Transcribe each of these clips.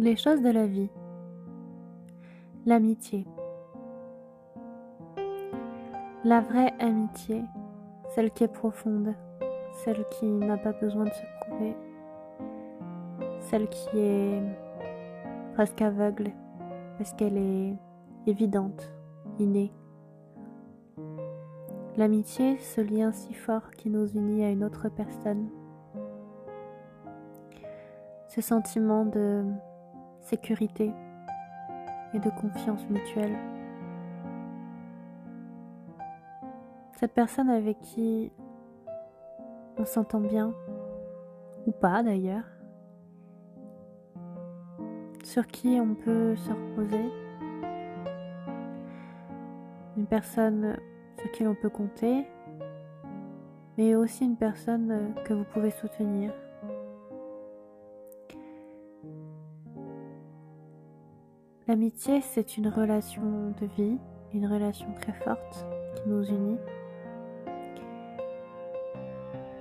les choses de la vie. L'amitié. La vraie amitié, celle qui est profonde, celle qui n'a pas besoin de se prouver, celle qui est presque aveugle parce qu'elle est évidente, innée. L'amitié, ce lien si fort qui nous unit à une autre personne. Ce sentiment de sécurité et de confiance mutuelle. Cette personne avec qui on s'entend bien, ou pas d'ailleurs, sur qui on peut se reposer, une personne sur qui l'on peut compter, mais aussi une personne que vous pouvez soutenir. L'amitié, c'est une relation de vie, une relation très forte qui nous unit.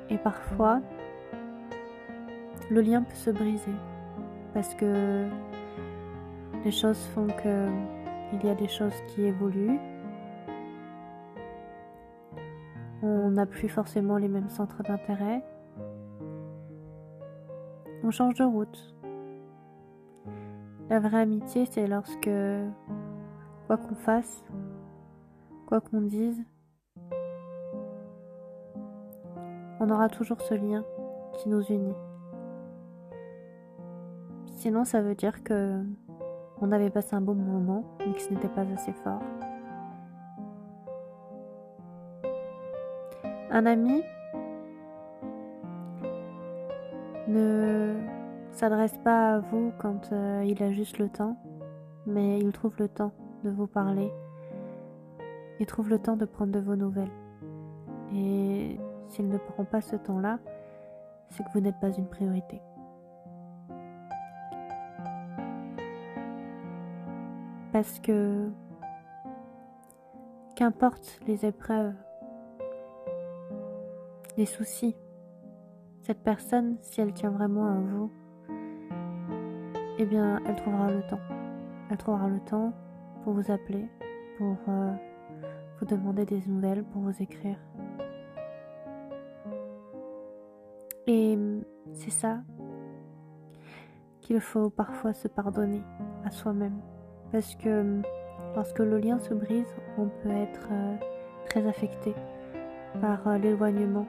Et parfois, le lien peut se briser parce que les choses font qu'il y a des choses qui évoluent. On n'a plus forcément les mêmes centres d'intérêt. On change de route. La vraie amitié, c'est lorsque, quoi qu'on fasse, quoi qu'on dise, on aura toujours ce lien qui nous unit. Sinon, ça veut dire que on avait passé un bon moment, mais que ce n'était pas assez fort. Un ami ne s'adresse pas à vous quand il a juste le temps, mais il trouve le temps de vous parler. Il trouve le temps de prendre de vos nouvelles. Et s'il ne prend pas ce temps-là, c'est que vous n'êtes pas une priorité. Parce que, qu'importe les épreuves, les soucis, cette personne, si elle tient vraiment à vous, eh bien, elle trouvera le temps. Elle trouvera le temps pour vous appeler, pour vous demander des nouvelles, pour vous écrire. Et c'est ça qu'il faut parfois se pardonner à soi-même. Parce que lorsque le lien se brise, on peut être très affecté par l'éloignement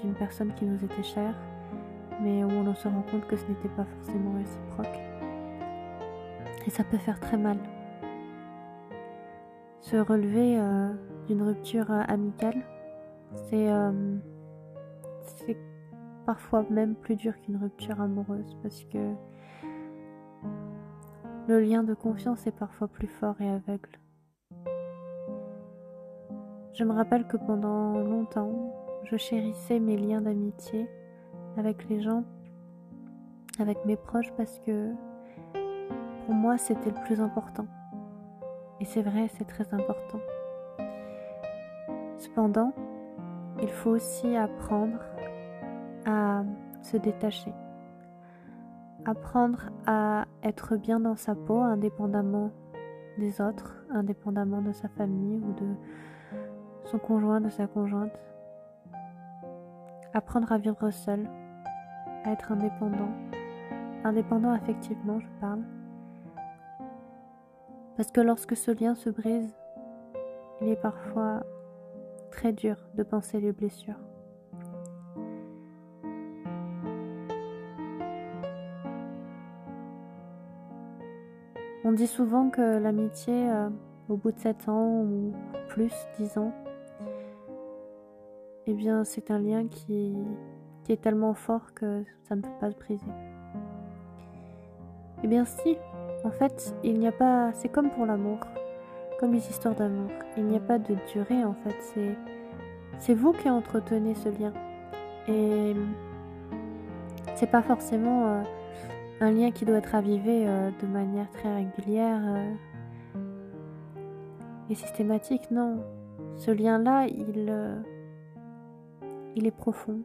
d'une personne qui nous était chère, mais où on se rend compte que ce n'était pas forcément réciproque. Et ça peut faire très mal. Se relever d'une rupture amicale, c'est parfois même plus dur qu'une rupture amoureuse, parce que le lien de confiance est parfois plus fort et aveugle. Je me rappelle que pendant longtemps, je chérissais mes liens d'amitié avec les gens, avec mes proches, parce que pour moi, c'était le plus important. Et c'est vrai, c'est très important. Cependant, il faut aussi apprendre à se détacher. Apprendre à être bien dans sa peau, indépendamment des autres, indépendamment de sa famille ou de son conjoint, de sa conjointe. Apprendre à vivre seul, à être indépendant. Indépendant affectivement, je parle. Parce que lorsque ce lien se brise, il est parfois très dur de penser les blessures. On dit souvent que l'amitié, au bout de 7 ans ou plus, 10 ans, eh bien c'est un lien qui est tellement fort que ça ne peut pas se briser. Eh bien si, en fait, il n'y a pas... C'est comme pour l'amour, comme les histoires d'amour. Il n'y a pas de durée, en fait. C'est vous qui entretenez ce lien. Et c'est pas forcément... un lien qui doit être ravivé de manière très régulière et systématique, non. Ce lien-là, il est profond.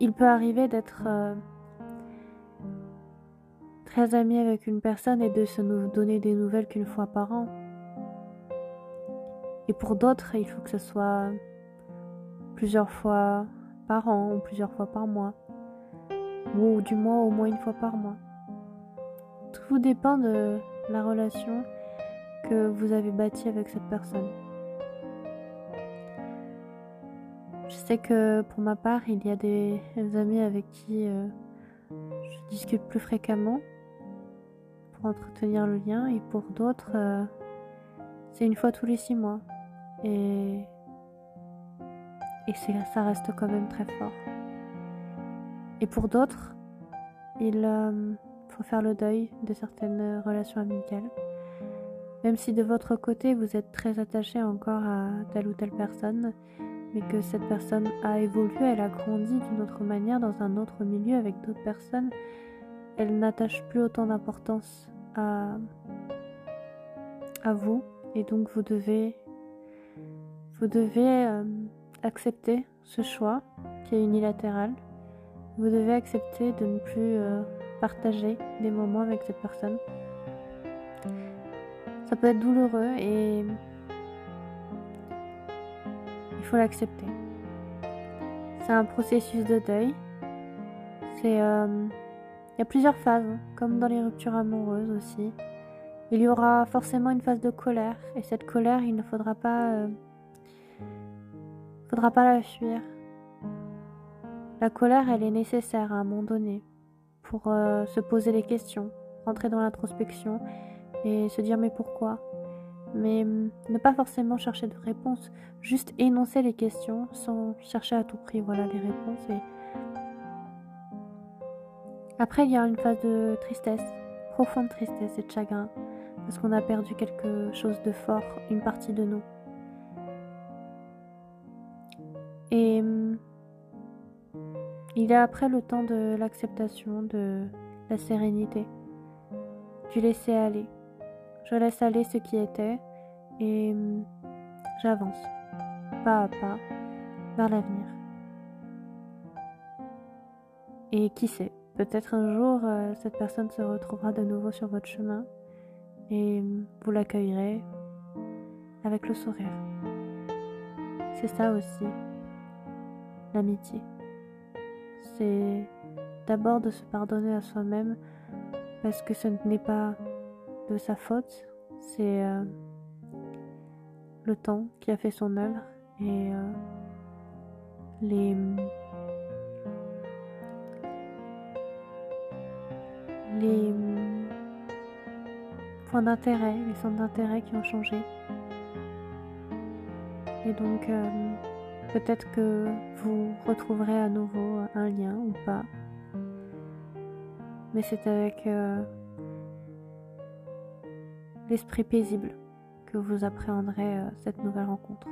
Il peut arriver d'être très ami avec une personne et de se donner des nouvelles qu'une fois par an. Et pour d'autres, il faut que ce soit plusieurs fois par an ou plusieurs fois par mois. Ou du moins au moins une fois par mois. Tout dépend de la relation que vous avez bâtie avec cette personne. Je sais que pour ma part, il y a des amis avec qui je discute plus fréquemment pour entretenir le lien, et pour d'autres, c'est une fois tous les 6 mois. Et ça reste quand même très fort. Et pour d'autres, il faut faire le deuil de certaines relations amicales. Même si de votre côté, vous êtes très attaché encore à telle ou telle personne, mais que cette personne a évolué, elle a grandi d'une autre manière, dans un autre milieu, avec d'autres personnes, elle n'attache plus autant d'importance à vous. Et donc vous devez accepter ce choix qui est unilatéral. Vous devez accepter de ne plus partager des moments avec cette personne. Ça peut être douloureux et il faut l'accepter. C'est un processus de deuil. Il y a plusieurs phases, comme dans les ruptures amoureuses aussi. Il y aura forcément une phase de colère, et cette colère, il ne faudra pas, la fuir. La colère, elle est nécessaire à un moment donné pour se poser les questions, rentrer dans l'introspection et se dire mais pourquoi ? Mais ne pas forcément chercher de réponse, juste énoncer les questions sans chercher à tout prix, voilà, les réponses. Et après, il y a une phase de tristesse, profonde tristesse et de chagrin. Parce qu'on a perdu quelque chose de fort, une partie de nous. Et il est après le temps de l'acceptation, de la sérénité, du laisser aller. Je laisse aller ce qui était et j'avance, pas à pas, vers l'avenir. Et qui sait, peut-être un jour, cette personne se retrouvera de nouveau sur votre chemin. Et vous l'accueillerez avec le sourire. C'est ça aussi, l'amitié. C'est d'abord de se pardonner à soi-même, parce que ce n'est pas de sa faute, c'est le temps qui a fait son œuvre et les d'intérêt, les centres d'intérêt qui ont changé. Et donc peut-être que vous retrouverez à nouveau un lien ou pas, mais c'est avec l'esprit paisible que vous appréhendrez cette nouvelle rencontre.